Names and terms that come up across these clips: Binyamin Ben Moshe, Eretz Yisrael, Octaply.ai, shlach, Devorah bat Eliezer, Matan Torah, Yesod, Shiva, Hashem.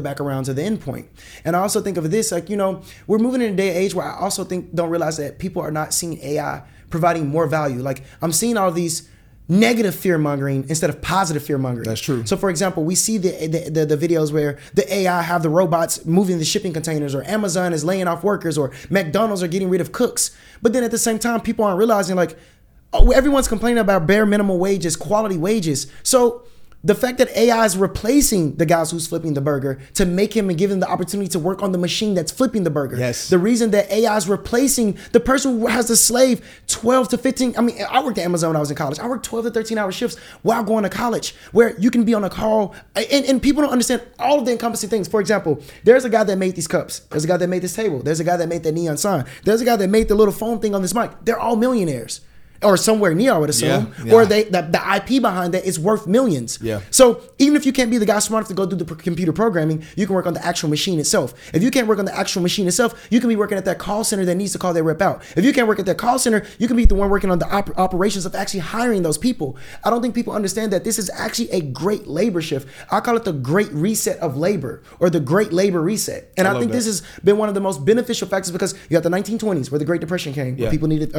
back around to the end point. And I also think of this, like, you know, we're moving in a day and age where I also don't realize that people are not seeing AI providing more value. Like, I'm seeing all these negative fear mongering instead of positive fear mongering. That's true. So for example, we see the videos where the AI have the robots moving the shipping containers, or Amazon is laying off workers, or McDonald's are getting rid of cooks. But then at the same time, people aren't realizing, like, oh, everyone's complaining about bare minimum wages, quality wages. So the fact that AI is replacing the guys who's flipping the burger to make him and give him the opportunity to work on the machine that's flipping the burger. Yes. The reason that AI is replacing the person who has to slave 12 to 15. I mean, I worked at Amazon when I was in college. I worked 12 to 13-hour shifts while going to college, where you can be on a call. And people don't understand all of the encompassing things. For example, there's a guy that made these cups. There's a guy that made this table. There's a guy that made that neon sign. There's a guy that made the little phone thing on this mic. They're all millionaires. Or somewhere near, I would assume. Yeah, yeah. Or the IP behind that is worth millions. Yeah. So even if you can't be the guy smart enough to go do the computer programming, you can work on the actual machine itself. If you can't work on the actual machine itself, you can be working at that call center that needs to call their rep out. If you can't work at that call center, you can be the one working on the operations of actually hiring those people. I don't think people understand that this is actually a great labor shift. I call it the great reset of labor, or the great labor reset. And I think this has been one of the most beneficial factors, because you got the 1920s where the Great Depression came, where people needed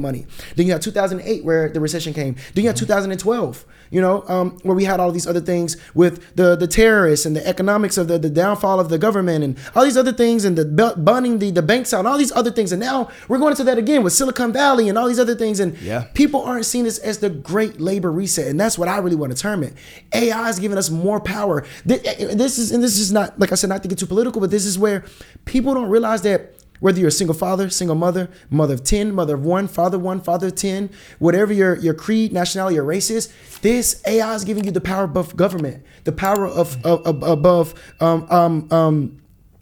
money. Then you had 2008 where the recession came. Then you had 2012, you know, where we had all these other things with the terrorists and the economics of the downfall of the government and all these other things, and the burning the banks out and all these other things. And now we're going into that again with Silicon Valley and all these other things. And people aren't seeing this as the great labor reset. And that's what I really want to term it. AI is giving us more power. This is not, like I said, not to get too political, but this is where people don't realize that whether you're a single father, single mother, mother of 10, mother of one, father of 10, whatever your creed, nationality, or race is, this AI is giving you the power above government, the power above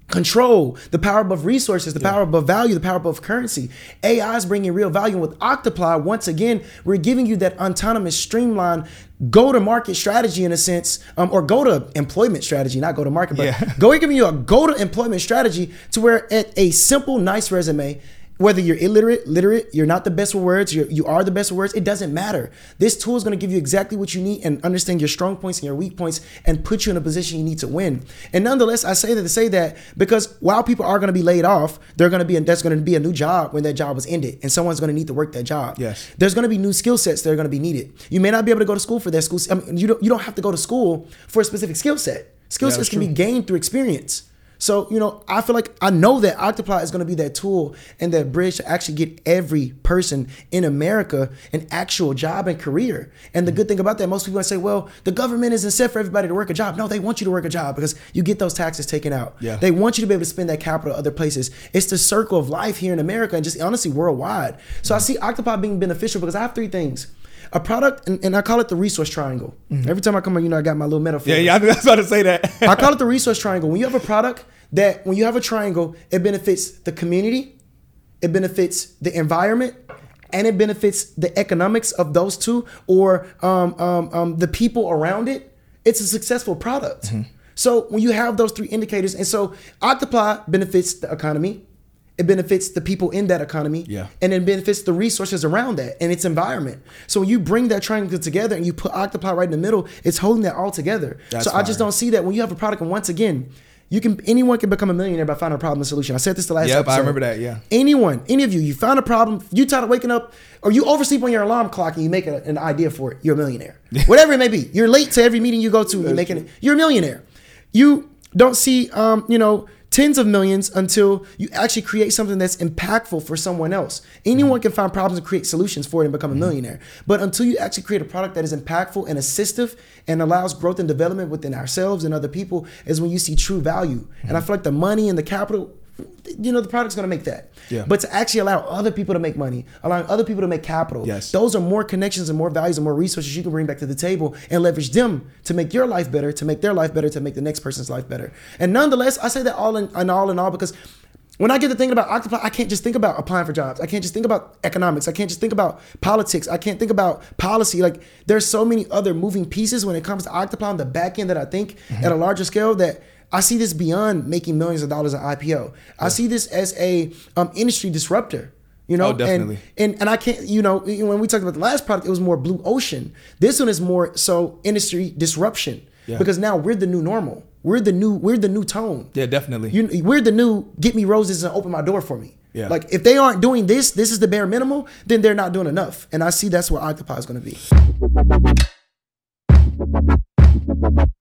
control, the power above resources, the power above value, the power above currency. AI is bringing real value. And with Octaply, once again, we're giving you that autonomous, streamlined, go-to-market strategy in a sense, or go-to-employment strategy, not go-to-market, but giving you a go-to-employment strategy to where at a simple, nice resume, whether you're illiterate, literate, you're not the best with words, you are the best with words, it doesn't matter. This tool is going to give you exactly what you need and understand your strong points and your weak points and put you in a position you need to win. And nonetheless, I say that to say that because while people are going to be laid off, that's going to be a new job when that job was ended, and someone's going to need to work that job. Yes. There's going to be new skill sets that are going to be needed. You may not be able to go to school for that school. I mean, you don't have to go to school for a specific skill set. Skill sets can be gained through experience. So, you know, I feel like I know that Octaply is going to be that tool and that bridge to actually get every person in America an actual job and career. And the good thing about that, most people say, well, the government isn't set for everybody to work a job. No, they want you to work a job because you get those taxes taken out. Yeah. They want you to be able to spend that capital other places. It's the circle of life here in America and just honestly worldwide. So I see Octaply being beneficial because I have three things. A product, and I call it the resource triangle. Mm-hmm. Every time I come on, you know, I got my little metaphor. Yeah, I was about to say that. I call it the resource triangle. When you have a product that, when you have a triangle, it benefits the community, it benefits the environment, and it benefits the economics of those two, or the people around it. It's a successful product. Mm-hmm. So when you have those three indicators, and so Octaply benefits the economy, it benefits the people in that economy, and it benefits the resources around that and its environment. So when you bring that triangle together and you put Octaply right in the middle, it's holding that all together. That's fire. I just don't see that when you have a product. And once again, anyone can become a millionaire by finding a problem and solution. I said this the last episode. I remember that, Anyone, any of you find a problem, you tired of waking up, or you oversleep on your alarm clock and you make an idea for it, you're a millionaire. Whatever it may be. You're late to every meeting you go to, you're a millionaire. You don't see, tens of millions until you actually create something that's impactful for someone else. Anyone can find problems and create solutions for it and become a millionaire. But until you actually create a product that is impactful and assistive and allows growth and development within ourselves and other people is when you see true value. And I feel like the money and the capital, the product's going to make that. Yeah. But to actually allow other people to make money, allowing other people to make capital, those are more connections and more values and more resources you can bring back to the table and leverage them to make your life better, to make their life better, to make the next person's life better. And nonetheless, I say that all in all because when I get to thinking about Octaply, I can't just think about applying for jobs. I can't just think about economics. I can't just think about politics. I can't think about policy. Like, there's so many other moving pieces when it comes to Octaply on the back end that I think at a larger scale that I see this beyond making millions of dollars in IPO. I see this as a industry disruptor, definitely. And I can't, when we talked about the last product, it was more blue ocean. This one is more so industry disruption because now we're the new normal. We're the new tone. Yeah, definitely. We're the new get me roses and open my door for me. Yeah. Like if they aren't doing this, this is the bare minimal, then they're not doing enough. And I see that's what Octaply is going to be.